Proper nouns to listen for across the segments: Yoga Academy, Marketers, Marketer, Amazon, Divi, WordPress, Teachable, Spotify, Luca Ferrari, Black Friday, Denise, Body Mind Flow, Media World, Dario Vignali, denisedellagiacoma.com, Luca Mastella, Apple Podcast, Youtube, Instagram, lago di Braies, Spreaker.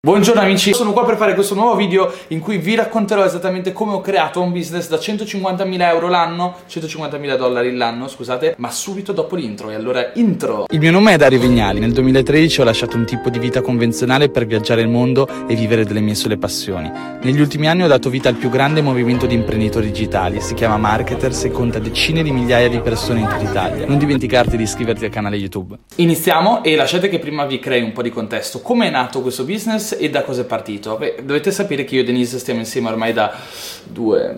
Buongiorno amici, sono qua per fare questo nuovo video in cui vi racconterò esattamente come ho creato un business da 150.000 dollari l'anno, scusate, ma subito dopo l'intro. E allora intro! Il mio nome è Dario Vignali, nel 2013 ho lasciato un tipo di vita convenzionale per viaggiare il mondo e vivere delle mie sole passioni. Negli ultimi anni ho dato vita al più grande movimento di imprenditori digitali, si chiama Marketer e conta decine di migliaia di persone in tutta Italia. Non dimenticarti di iscriverti al canale YouTube. Iniziamo e lasciate che prima vi crei un po' di contesto. Come è nato questo business? E da cosa è partito? Beh, dovete sapere che io e Denise stiamo insieme ormai da due...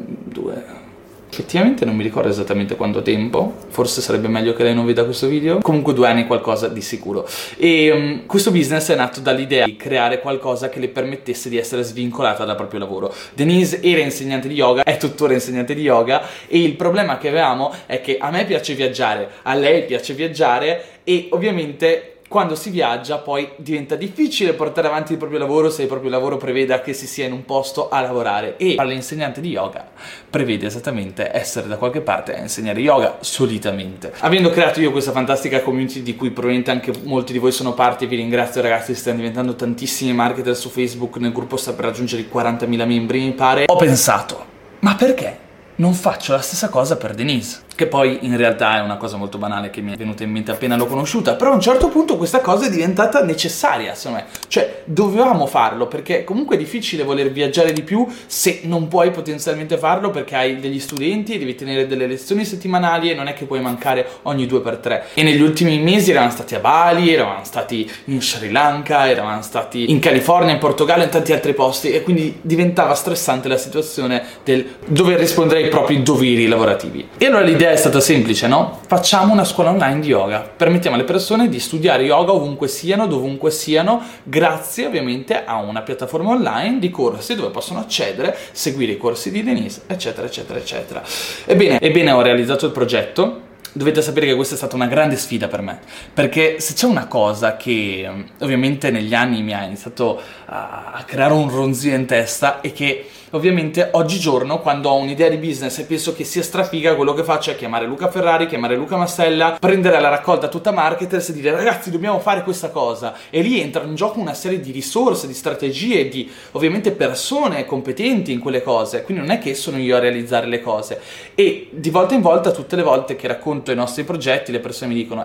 effettivamente non mi ricordo esattamente quanto tempo, forse sarebbe meglio che lei non veda questo video, comunque 2 anni qualcosa di sicuro. E questo business è nato dall'idea di creare qualcosa che le permettesse di essere svincolata dal proprio lavoro. Denise era insegnante di yoga, è tuttora insegnante di yoga, e il problema che avevamo è che a me piace viaggiare, a lei piace viaggiare, e ovviamente quando si viaggia poi diventa difficile portare avanti il proprio lavoro se il proprio lavoro preveda che si sia in un posto a lavorare, e per l'insegnante di yoga prevede esattamente essere da qualche parte a insegnare yoga solitamente. Avendo creato io questa fantastica community di cui probabilmente anche molti di voi sono parte, vi ringrazio ragazzi, stanno diventando tantissimi marketer su Facebook, nel gruppo sta per raggiungere i 40.000 membri mi pare, ho pensato, ma perché non faccio la stessa cosa per Denise? Che poi in realtà è una cosa molto banale che mi è venuta in mente appena l'ho conosciuta, però a un certo punto questa cosa è diventata necessaria, secondo me. Cioè, dovevamo farlo, perché comunque è difficile voler viaggiare di più se non puoi potenzialmente farlo, perché hai degli studenti e devi tenere delle lezioni settimanali e non è che puoi mancare ogni 2x3. E negli ultimi mesi eravamo stati a Bali, eravamo stati in Sri Lanka, eravamo stati in California, in Portogallo e in tanti altri posti, e quindi diventava stressante la situazione del dover rispondere ai propri doveri lavorativi. E allora l'idea è stata semplice, no? Facciamo una scuola online di yoga, permettiamo alle persone di studiare yoga ovunque siano, dovunque siano, grazie ovviamente a una piattaforma online di corsi dove possono accedere, seguire i corsi di Denise, eccetera eccetera eccetera. Ebbene ho realizzato il progetto. Dovete sapere che questa è stata una grande sfida per me, perché se c'è una cosa che ovviamente negli anni mi ha iniziato a creare un ronzio in testa, è che ovviamente oggigiorno quando ho un'idea di business e penso che sia strafiga, quello che faccio è chiamare Luca Ferrari, chiamare Luca Mastella, prendere la raccolta tutta Marketer e dire ragazzi dobbiamo fare questa cosa, e lì entra in gioco una serie di risorse, di strategie, di ovviamente persone competenti in quelle cose, quindi non è che sono io a realizzare le cose. E di volta in volta, tutte le volte che racconto i nostri progetti, le persone mi dicono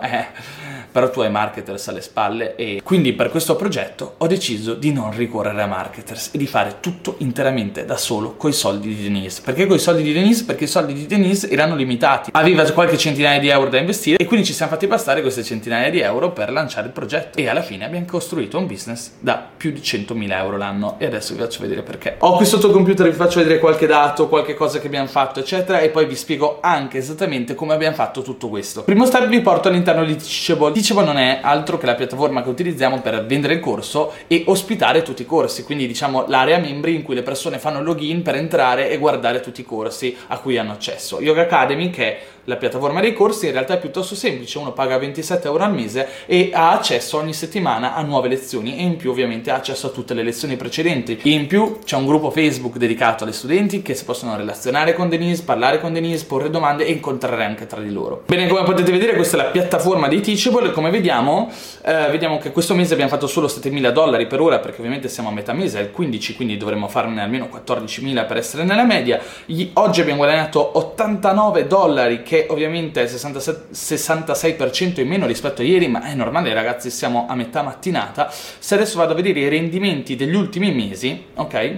però tu hai Marketers alle spalle, e quindi per questo progetto ho deciso di non ricorrere a Marketers e di fare tutto interamente da solo coi soldi di Denise. Perché coi soldi di Denise? Perché i soldi di Denise erano limitati, aveva qualche centinaia di euro da investire, e quindi ci siamo fatti bastare queste centinaia di euro per lanciare il progetto, e alla fine abbiamo costruito un business da più di 100.000 euro l'anno, e adesso vi faccio vedere perché. Ho qui sotto il computer, vi faccio vedere qualche dato, qualche cosa che abbiamo fatto eccetera, e poi vi spiego anche esattamente come abbiamo fatto tutto questo. Primo step, vi porto all'interno di Teachable. Teachable non è altro che la piattaforma che utilizziamo per vendere il corso e ospitare tutti i corsi, quindi diciamo l'area membri in cui le persone fanno login per entrare e guardare tutti i corsi a cui hanno accesso. Yoga Academy, che è la piattaforma dei corsi, in realtà è piuttosto semplice, uno paga 27 euro al mese e ha accesso ogni settimana a nuove lezioni, e in più ovviamente ha accesso a tutte le lezioni precedenti, e in più c'è un gruppo Facebook dedicato agli studenti che si possono relazionare con Denise, parlare con Denise, porre domande e incontrare anche tra di loro. Bene, come potete vedere questa è la piattaforma di Teachable. Come vediamo, vediamo che questo mese abbiamo fatto solo $7.000 per ora, perché ovviamente siamo a metà mese, è il 15, quindi dovremmo farne almeno 14.000 per essere nella media. Oggi abbiamo guadagnato $89, che ovviamente è 66% in meno rispetto a ieri, ma è normale ragazzi, siamo a metà mattinata. Se adesso vado a vedere i rendimenti degli ultimi mesi, ok,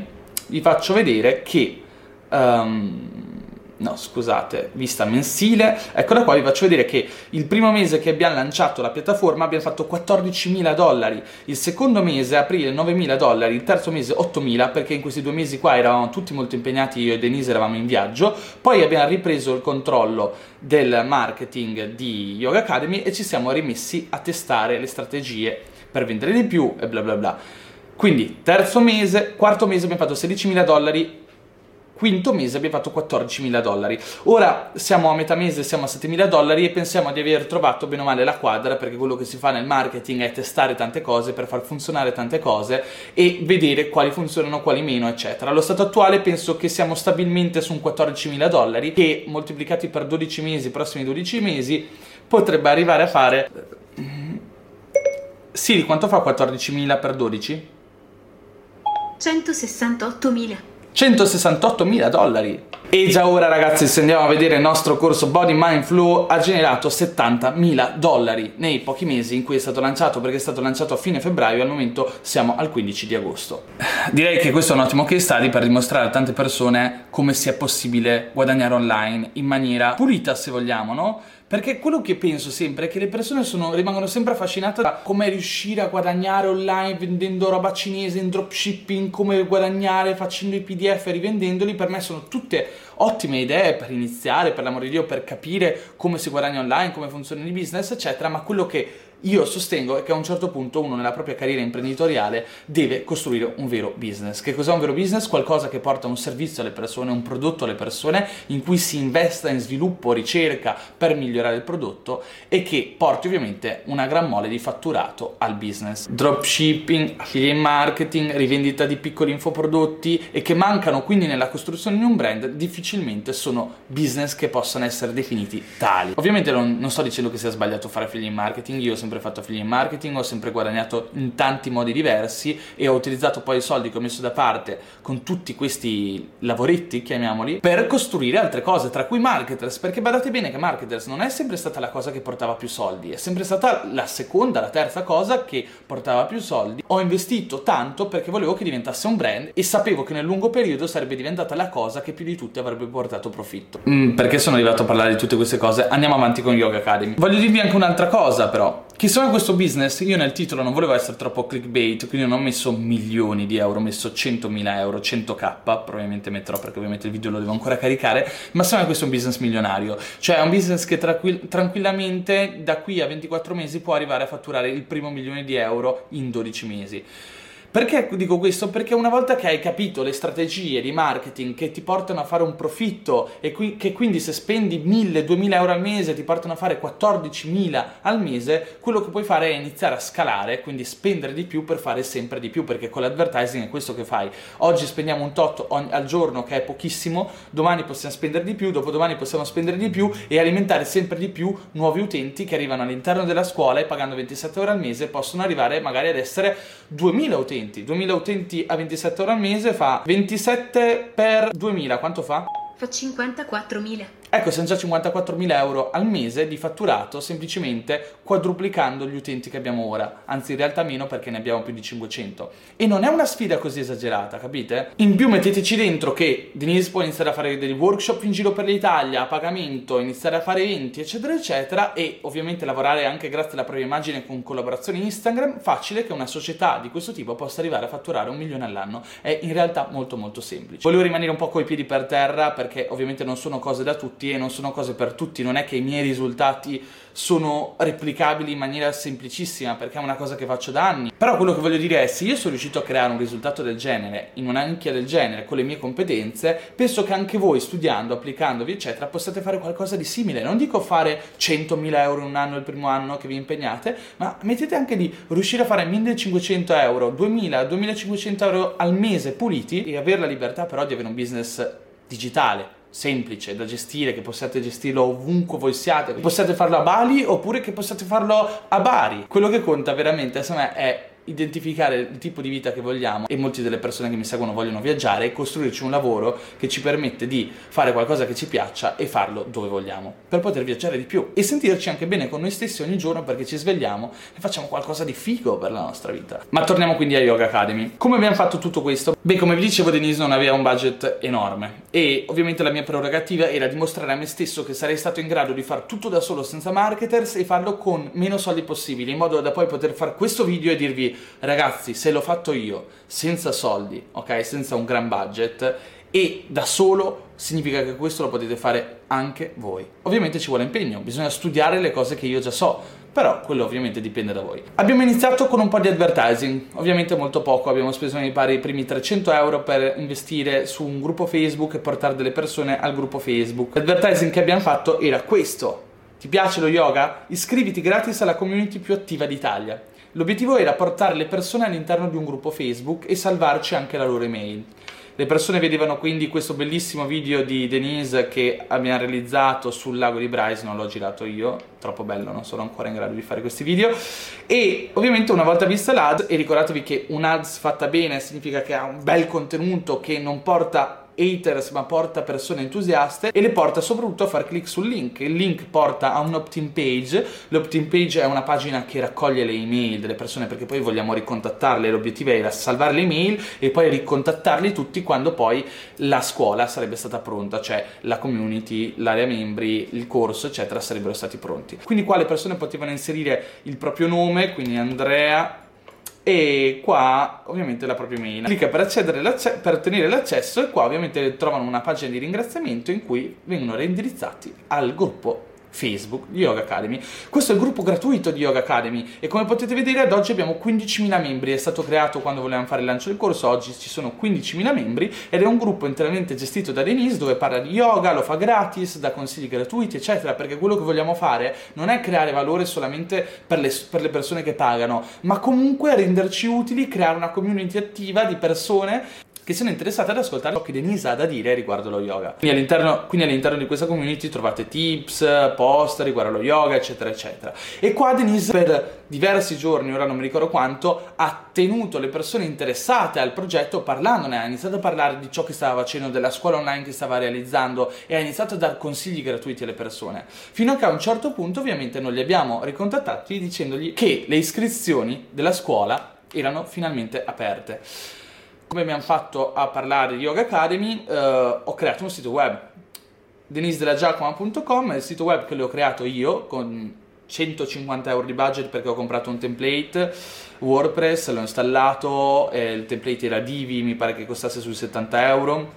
vi faccio vedere che... no, scusate, vista mensile, eccola qua, vi faccio vedere che il primo mese che abbiamo lanciato la piattaforma abbiamo fatto $14.000, il secondo mese, aprile, $9.000, il terzo mese $8.000, perché in questi 2 mesi qua eravamo tutti molto impegnati, io e Denise eravamo in viaggio, poi abbiamo ripreso il controllo del marketing di Yoga Academy e ci siamo rimessi a testare le strategie per vendere di più e bla bla bla. Quindi terzo mese, quarto mese abbiamo fatto $16.000, quinto mese abbiamo fatto $14.000. Ora siamo a metà mese, siamo a $7.000 e pensiamo di aver trovato bene o male la quadra, perché quello che si fa nel marketing è testare tante cose per far funzionare tante cose e vedere quali funzionano, quali meno eccetera. Allo stato attuale penso che siamo stabilmente su un $14.000 che moltiplicati per 12 mesi, i prossimi 12 mesi, potrebbe arrivare a fare... sì, quanto fa 14.000 per 12? 168.000 dollari. E già ora, ragazzi, se andiamo a vedere il nostro corso Body Mind Flow, ha generato 70.000 dollari nei pochi mesi in cui è stato lanciato, perché è stato lanciato a fine febbraio, al momento siamo al 15 di agosto. Direi che questo è un ottimo case study per dimostrare a tante persone come sia possibile guadagnare online in maniera pulita, se vogliamo, no? Perché quello che penso sempre è che le persone rimangono sempre affascinate da come riuscire a guadagnare online vendendo roba cinese in dropshipping, come guadagnare facendo i PDF e rivendendoli. Per me sono tutte ottime idee per iniziare, per l'amor di Dio, per capire come si guadagna online, come funziona il business, eccetera, ma quello che io sostengo è che a un certo punto uno nella propria carriera imprenditoriale deve costruire un vero business. Che cos'è un vero business? Qualcosa che porta un servizio alle persone, un prodotto alle persone, in cui si investa in sviluppo, ricerca per migliorare il prodotto e che porti ovviamente una gran mole di fatturato al business. Dropshipping, affiliate marketing, rivendita di piccoli infoprodotti e che mancano quindi nella costruzione di un brand, difficilmente sono business che possano essere definiti tali. Ovviamente non sto dicendo che sia sbagliato fare affiliate marketing, io ho sempre fatto affiliate marketing, ho sempre guadagnato in tanti modi diversi e ho utilizzato poi i soldi che ho messo da parte con tutti questi lavoretti, chiamiamoli, per costruire altre cose, tra cui Marketers, perché badate bene che Marketers non è sempre stata la cosa che portava più soldi, è sempre stata la seconda, la terza cosa che portava più soldi. Ho investito tanto perché volevo che diventasse un brand e sapevo che nel lungo periodo sarebbe diventata la cosa che più di tutte avrebbe portato profitto. Perché sono arrivato a parlare di tutte queste cose? Andiamo avanti con Yoga Academy. Voglio dirvi anche un'altra cosa però. Che sono questo business, io nel titolo non volevo essere troppo clickbait, quindi non ho messo milioni di euro, ho messo 100.000 euro, 100k, probabilmente metterò perché ovviamente il video lo devo ancora caricare, ma secondo me questo è un business milionario, cioè è un business che tranquillamente da qui a 24 mesi può arrivare a fatturare il primo milione di euro in 12 mesi. Perché dico questo? Perché una volta che hai capito le strategie di marketing che ti portano a fare un profitto e che quindi se spendi 1.000-2.000 euro al mese ti portano a fare 14.000 al mese, quello che puoi fare è iniziare a scalare, quindi spendere di più per fare sempre di più, perché con l'advertising è questo che fai. Oggi spendiamo un tot al giorno, che è pochissimo, domani possiamo spendere di più, dopodomani possiamo spendere di più e alimentare sempre di più nuovi utenti che arrivano all'interno della scuola e pagando 27 euro al mese possono arrivare magari ad essere 2.000 utenti. 2000 utenti a 27 euro al mese fa 27 per 2000, quanto fa? Fa 54.000. Ecco, siamo già 54.000 euro al mese di fatturato, semplicemente quadruplicando gli utenti che abbiamo ora, anzi in realtà meno perché ne abbiamo più di 500. E non è una sfida così esagerata, capite? In più metteteci dentro che Denise può iniziare a fare dei workshop in giro per l'Italia, a pagamento, iniziare a fare eventi, eccetera, eccetera, e ovviamente lavorare anche grazie alla propria immagine con collaborazioni Instagram, facile che una società di questo tipo possa arrivare a fatturare 1 milione all'anno. È in realtà molto molto semplice. Volevo rimanere un po' coi piedi per terra perché ovviamente non sono cose da tutti e non sono cose per tutti, non è che i miei risultati sono replicabili in maniera semplicissima perché è una cosa che faccio da anni, però quello che voglio dire è se io sono riuscito a creare un risultato del genere in una nicchia del genere con le mie competenze, penso che anche voi studiando, applicandovi eccetera possiate fare qualcosa di simile. Non dico fare 100.000 euro in un anno il primo anno che vi impegnate, ma mettete anche di riuscire a fare 1.500 euro, 2.000, 2.500 euro al mese puliti e avere la libertà però di avere un business digitale semplice da gestire, che possiate gestirlo ovunque voi siate, che possiate farlo a Bali oppure che possiate farlo a Bari. Quello che conta veramente secondo me è identificare il tipo di vita che vogliamo, e molte delle persone che mi seguono vogliono viaggiare e costruirci un lavoro che ci permette di fare qualcosa che ci piaccia e farlo dove vogliamo per poter viaggiare di più e sentirci anche bene con noi stessi ogni giorno, perché ci svegliamo e facciamo qualcosa di figo per la nostra vita. Ma torniamo quindi a Yoga Academy. Come abbiamo fatto tutto questo? Beh, come vi dicevo, Denise non aveva un budget enorme e ovviamente la mia prerogativa era dimostrare a me stesso che sarei stato in grado di far tutto da solo senza marketers e farlo con meno soldi possibili, in modo da poi poter fare questo video e dirvi: ragazzi, se l'ho fatto io senza soldi, ok, senza un gran budget e da solo, significa che questo lo potete fare anche voi. Ovviamente ci vuole impegno, bisogna studiare le cose che io già so, però quello ovviamente dipende da voi. Abbiamo iniziato con un po' di advertising, ovviamente molto poco, abbiamo speso mi pare i primi 300 euro per investire su un gruppo Facebook e portare delle persone al gruppo Facebook. L'advertising che abbiamo fatto era questo: ti piace lo yoga? Iscriviti gratis alla community più attiva d'Italia. L'obiettivo era portare le persone all'interno di un gruppo Facebook e salvarci anche la loro email. Le persone vedevano quindi questo bellissimo video di Denise che abbiamo realizzato sul lago di Braies, non l'ho girato io, troppo bello, non sono ancora in grado di fare questi video. E ovviamente una volta vista l'ad, e ricordatevi che un'ads fatta bene significa che ha un bel contenuto, che non porta haters ma porta persone entusiaste e le porta soprattutto a far click sul link. Il link porta a un opt-in page. L'opt-in page è una pagina che raccoglie le email delle persone, perché poi vogliamo ricontattarle, l'obiettivo è salvare le email e poi ricontattarli tutti quando poi la scuola sarebbe stata pronta, cioè la community, l'area membri, il corso eccetera sarebbero stati pronti. Quindi qua le persone potevano inserire il proprio nome, quindi Andrea, e qua ovviamente la propria email. Clicca per accedere per ottenere l'accesso e qua ovviamente trovano una pagina di ringraziamento in cui vengono reindirizzati al gruppo Facebook di Yoga Academy. Questo è il gruppo gratuito di Yoga Academy e come potete vedere ad oggi abbiamo 15.000 membri. È stato creato quando volevamo fare il lancio del corso, oggi ci sono 15.000 membri ed è un gruppo interamente gestito da Denise, dove parla di yoga, lo fa gratis, dà consigli gratuiti eccetera, perché quello che vogliamo fare non è creare valore solamente per le persone che pagano, ma comunque renderci utili, creare una community attiva di persone che sono interessate ad ascoltare ciò che Denise ha da dire riguardo lo yoga. Quindi all'interno di questa community trovate tips, post riguardo lo yoga eccetera eccetera. E qua Denise per diversi giorni, ora non mi ricordo quanto, ha tenuto le persone interessate al progetto parlandone, ha iniziato a parlare di ciò che stava facendo, della scuola online che stava realizzando e ha iniziato a dare consigli gratuiti alle persone, fino a che a un certo punto ovviamente non li abbiamo ricontattati dicendogli che le iscrizioni della scuola erano finalmente aperte. Come abbiamo fatto a parlare di Yoga Academy, ho creato un sito web, denisedellagiacoma.com, è il sito web che l'ho creato io con 150 euro di budget, perché ho comprato un template WordPress, l'ho installato, il template era Divi, mi pare che costasse sui 70 euro,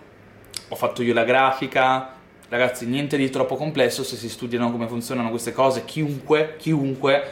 ho fatto io la grafica. Ragazzi, niente di troppo complesso, se si studiano come funzionano queste cose, chiunque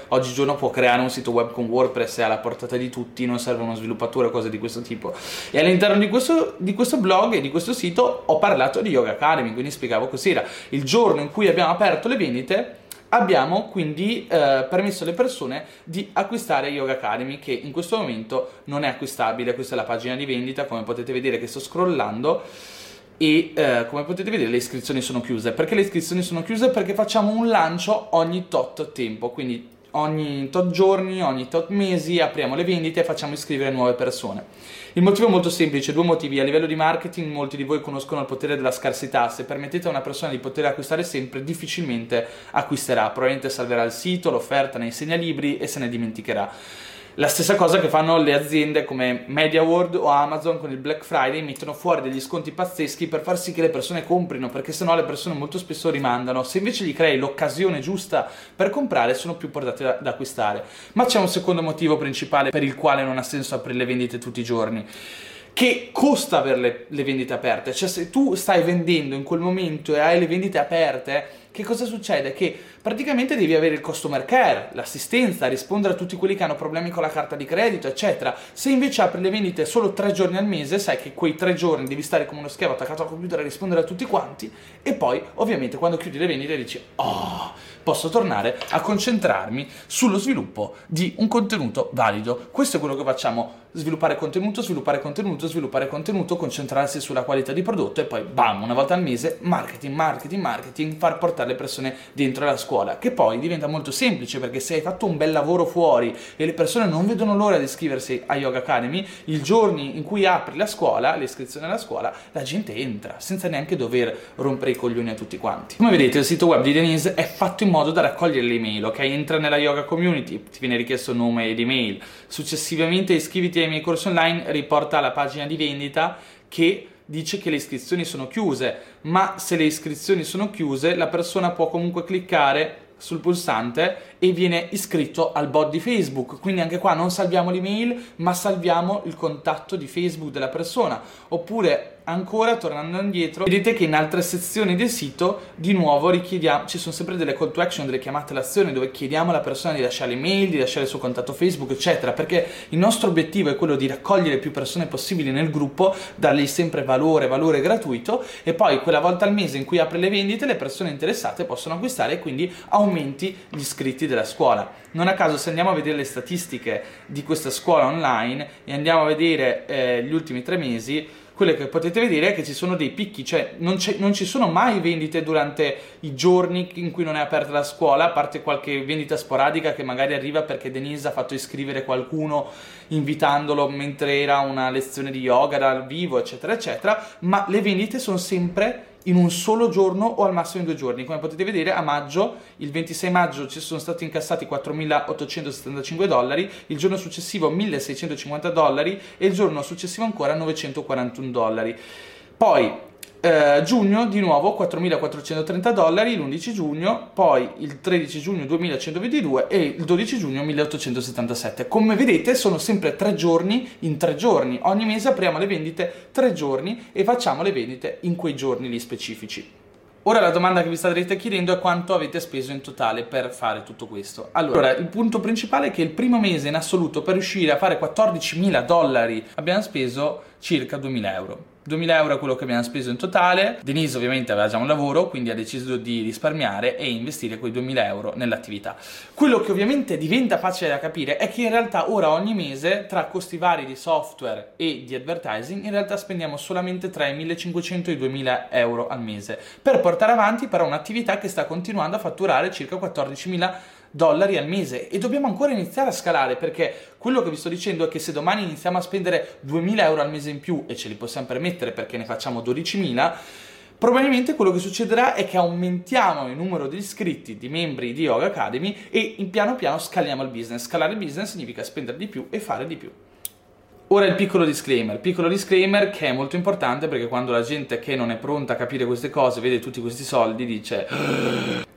oggigiorno può creare un sito web con WordPress, è alla portata di tutti, non serve uno sviluppatore o cose di questo tipo. E all'interno di questo blog e di questo sito ho parlato di Yoga Academy, quindi spiegavo cos'era. Il giorno in cui abbiamo aperto le vendite abbiamo quindi permesso alle persone di acquistare Yoga Academy, che in questo momento non è acquistabile. Questa è la pagina di vendita, come potete vedere che sto scrollando. E come potete vedere le iscrizioni sono chiuse. Perché le iscrizioni sono chiuse? Perché facciamo un lancio ogni tot tempo, quindi ogni tot giorni, ogni tot mesi apriamo le vendite e facciamo iscrivere nuove persone. Il motivo è molto semplice, due motivi. A livello di marketing molti di voi conoscono il potere della scarsità. Se permettete a una persona di poter acquistare sempre, difficilmente acquisterà, probabilmente salverà il sito, l'offerta nei segnalibri e se ne dimenticherà. La stessa cosa che fanno le aziende come Media World o Amazon con il Black Friday, mettono fuori degli sconti pazzeschi per far sì che le persone comprino, perché sennò le persone molto spesso rimandano. Se invece gli crei l'occasione giusta per comprare, sono più portate ad acquistare. Ma c'è un secondo motivo principale per il quale non ha senso aprire le vendite tutti i giorni, che costa avere le vendite aperte. Cioè se tu stai vendendo in quel momento e hai le vendite aperte, che cosa succede? Che praticamente devi avere il customer care, l'assistenza, rispondere a tutti quelli che hanno problemi con la carta di credito, eccetera. Se invece apri le vendite solo 3 giorni al mese, sai che quei 3 giorni devi stare come uno schiavo attaccato al computer a rispondere a tutti quanti e poi ovviamente quando chiudi le vendite dici «Oh, posso tornare a concentrarmi sullo sviluppo di un contenuto valido». Questo è quello che facciamo, sviluppare contenuto, concentrarsi sulla qualità di prodotto e poi bam, una volta al mese marketing, far portare le persone dentro la scuola, che poi diventa molto semplice, perché se hai fatto un bel lavoro fuori e le persone non vedono l'ora di iscriversi a Yoga Academy, il giorno in cui apri la scuola, l'iscrizione alla scuola, la gente entra senza neanche dover rompere i coglioni a tutti quanti. Come vedete il sito web di Denise è fatto in modo da raccogliere le email, ok? Entra nella Yoga Community, ti viene richiesto nome ed email, successivamente iscriviti ai miei corsi online, riporta alla pagina di vendita che dice che le iscrizioni sono chiuse, ma se le iscrizioni sono chiuse la persona può comunque cliccare sul pulsante e viene iscritto al bot di Facebook, quindi anche qua non salviamo l'email ma salviamo il contatto di Facebook della persona. Oppure ancora tornando indietro vedete che in altre sezioni del sito di nuovo richiediamo, ci sono sempre delle call to action, delle chiamate all'azione dove chiediamo alla persona di lasciare l'email, di lasciare il suo contatto Facebook eccetera, perché il nostro obiettivo è quello di raccogliere più persone possibili nel gruppo, dargli sempre valore gratuito e poi quella volta al mese in cui apre le vendite le persone interessate possono acquistare e quindi aumenti gli iscritti della scuola. Non a caso se andiamo a vedere le statistiche di questa scuola online e andiamo a vedere gli ultimi 3 mesi, quello che potete vedere è che ci sono dei picchi, cioè non ci sono mai vendite durante i giorni in cui non è aperta la scuola, a parte qualche vendita sporadica che magari arriva perché Denise ha fatto iscrivere qualcuno invitandolo mentre era una lezione di yoga dal vivo, eccetera eccetera, ma le vendite sono sempre in un solo giorno o al massimo in 2 giorni. Come potete vedere, a maggio, il 26 maggio ci sono stati incassati $4.875, il giorno successivo $1.650 e il giorno successivo ancora $941. Poi giugno di nuovo $4.430, l'11 giugno, poi il 13 giugno $2.122 e il 12 giugno $1.877. Come vedete sono sempre 3 giorni in 3 giorni, ogni mese apriamo le vendite 3 giorni e facciamo le vendite in quei giorni lì specifici. Ora la domanda che vi starete chiedendo è quanto avete speso in totale per fare tutto questo. Allora, il punto principale è che il primo mese in assoluto per riuscire a fare $14.000 abbiamo speso circa €2.000. €2.000 è quello che abbiamo speso in totale. Denise ovviamente aveva già un lavoro, quindi ha deciso di risparmiare e investire quei €2.000 nell'attività. Quello che ovviamente diventa facile da capire è che in realtà ora ogni mese, tra costi vari di software e di advertising, in realtà spendiamo solamente tra i 1.500 e i €2.000 al mese per portare avanti però un'attività che sta continuando a fatturare circa $14.000 al mese, e dobbiamo ancora iniziare a scalare, perché quello che vi sto dicendo è che se domani iniziamo a spendere €2.000 al mese in più, e ce li possiamo permettere perché ne facciamo 12.000, probabilmente quello che succederà è che aumentiamo il numero di iscritti, di membri di Yoga Academy, e in piano piano scaliamo il business. Scalare il business significa spendere di più e fare di più. Ora il piccolo disclaimer che è molto importante, perché quando la gente che non è pronta a capire queste cose vede tutti questi soldi dice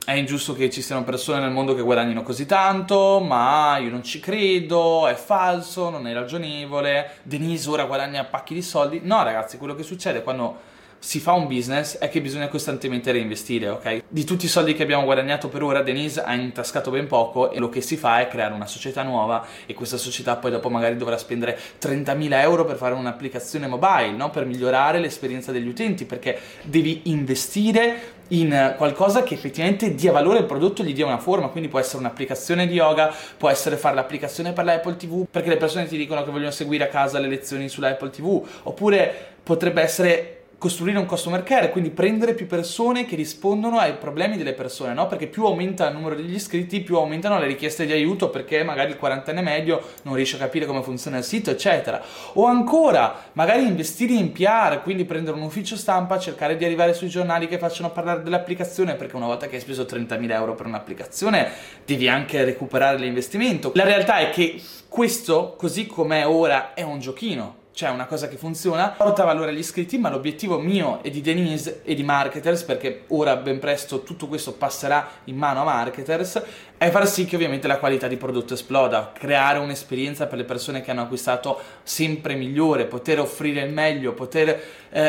è ingiusto che ci siano persone nel mondo che guadagnino così tanto, ma io non ci credo, è falso, non è ragionevole, Denise ora guadagna pacchi di soldi. No ragazzi, quello che succede quando si fa un business è che bisogna costantemente reinvestire, ok? Di tutti i soldi che abbiamo guadagnato per ora, Denise ha intascato ben poco, e lo che si fa è creare una società nuova, e questa società poi dopo magari dovrà spendere €30.000 per fare un'applicazione mobile, no? Per migliorare l'esperienza degli utenti, perché devi investire in qualcosa che effettivamente dia valore al prodotto, gli dia una forma, quindi può essere un'applicazione di yoga, può essere fare l'applicazione per la Apple TV, perché le persone ti dicono che vogliono seguire a casa le lezioni sulla Apple TV, oppure potrebbe essere costruire un customer care, quindi prendere più persone che rispondono ai problemi delle persone, no? Perché più aumenta il numero degli iscritti, più aumentano le richieste di aiuto, perché magari il quarantenne medio non riesce a capire come funziona il sito, eccetera. O ancora, magari investire in PR, quindi prendere un ufficio stampa, cercare di arrivare sui giornali che facciano parlare dell'applicazione, perché una volta che hai speso €30.000 per un'applicazione, devi anche recuperare l'investimento. La realtà è che questo, così com'è ora, è un giochino. Cioè una cosa che funziona, porta valore agli iscritti, ma l'obiettivo mio e di Denise e di Marketers, perché ora ben presto tutto questo passerà in mano a Marketers, è far sì che ovviamente la qualità di prodotto esploda, creare un'esperienza per le persone che hanno acquistato sempre migliore, poter offrire il meglio, poter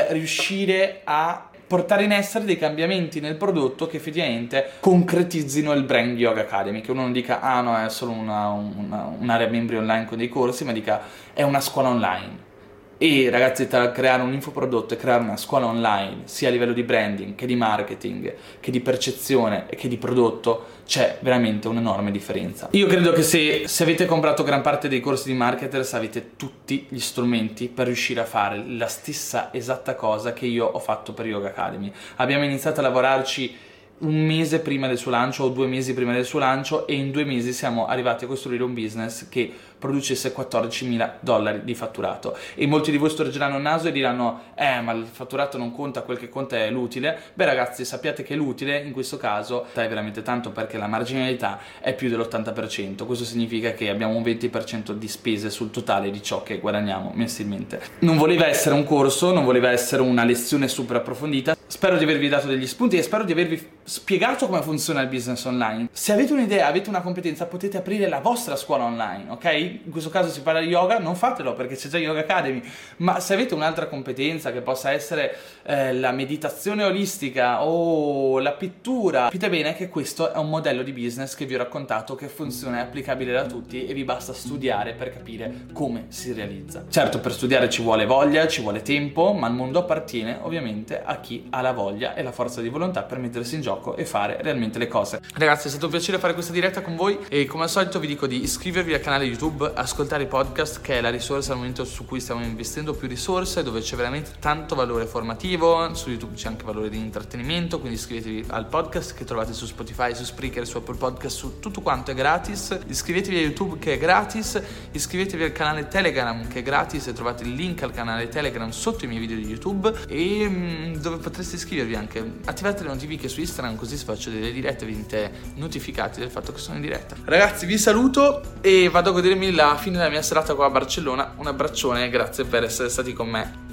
riuscire a portare in essere dei cambiamenti nel prodotto che effettivamente concretizzino il brand Yoga Academy, che uno non dica ah no, è solo un'area membri online con dei corsi, ma dica è una scuola online. E ragazzi, tra creare un infoprodotto e creare una scuola online, sia a livello di branding che di marketing, che di percezione e che di prodotto, c'è veramente un'enorme differenza. Io credo che se avete comprato gran parte dei corsi di Marketers avete tutti gli strumenti per riuscire a fare la stessa esatta cosa che io ho fatto per Yoga Academy. Abbiamo iniziato a lavorarci un mese prima del suo lancio o 2 mesi prima del suo lancio, e in 2 mesi siamo arrivati a costruire un business che producesse $14.000 di fatturato. E molti di voi storgeranno il naso e diranno ma il fatturato non conta, quel che conta è l'utile. Beh ragazzi, sappiate che l'utile in questo caso è veramente tanto, perché la marginalità è più dell'80%. Questo significa che abbiamo un 20% di spese sul totale di ciò che guadagniamo mensilmente. Non voleva essere un corso, non voleva essere una lezione super approfondita. Spero di avervi dato degli spunti e spero di avervi spiegato come funziona il business online. Se avete un'idea, avete una competenza, potete aprire la vostra scuola online, ok? In questo caso si parla di yoga, non fatelo perché c'è già Yoga Academy, ma se avete un'altra competenza che possa essere la meditazione olistica o la pittura, capite bene che questo è un modello di business che vi ho raccontato, che funziona, è applicabile da tutti e vi basta studiare per capire come si realizza. Certo, per studiare ci vuole voglia, ci vuole tempo, ma il mondo appartiene ovviamente a chi ha la voglia e la forza di volontà per mettersi in gioco e fare realmente le cose. Ragazzi, è stato un piacere fare questa diretta con voi, e come al solito vi dico di iscrivervi al canale YouTube YouTube, ascoltare i podcast, che è la risorsa al momento su cui stiamo investendo più risorse, dove c'è veramente tanto valore formativo. Su YouTube c'è anche valore di intrattenimento, quindi iscrivetevi al podcast che trovate su Spotify, su Spreaker, su Apple Podcast, su tutto quanto, è gratis. Iscrivetevi a YouTube che è gratis, iscrivetevi al canale Telegram che è gratis e trovate il link al canale Telegram sotto i miei video di YouTube, e dove potreste iscrivervi anche. Attivate le notifiche su Instagram, così se faccio delle dirette venite notificati del fatto che sono in diretta. Ragazzi, vi saluto e vado a godermi la fine della mia serata qua a Barcellona. Un abbraccione, grazie per essere stati con me.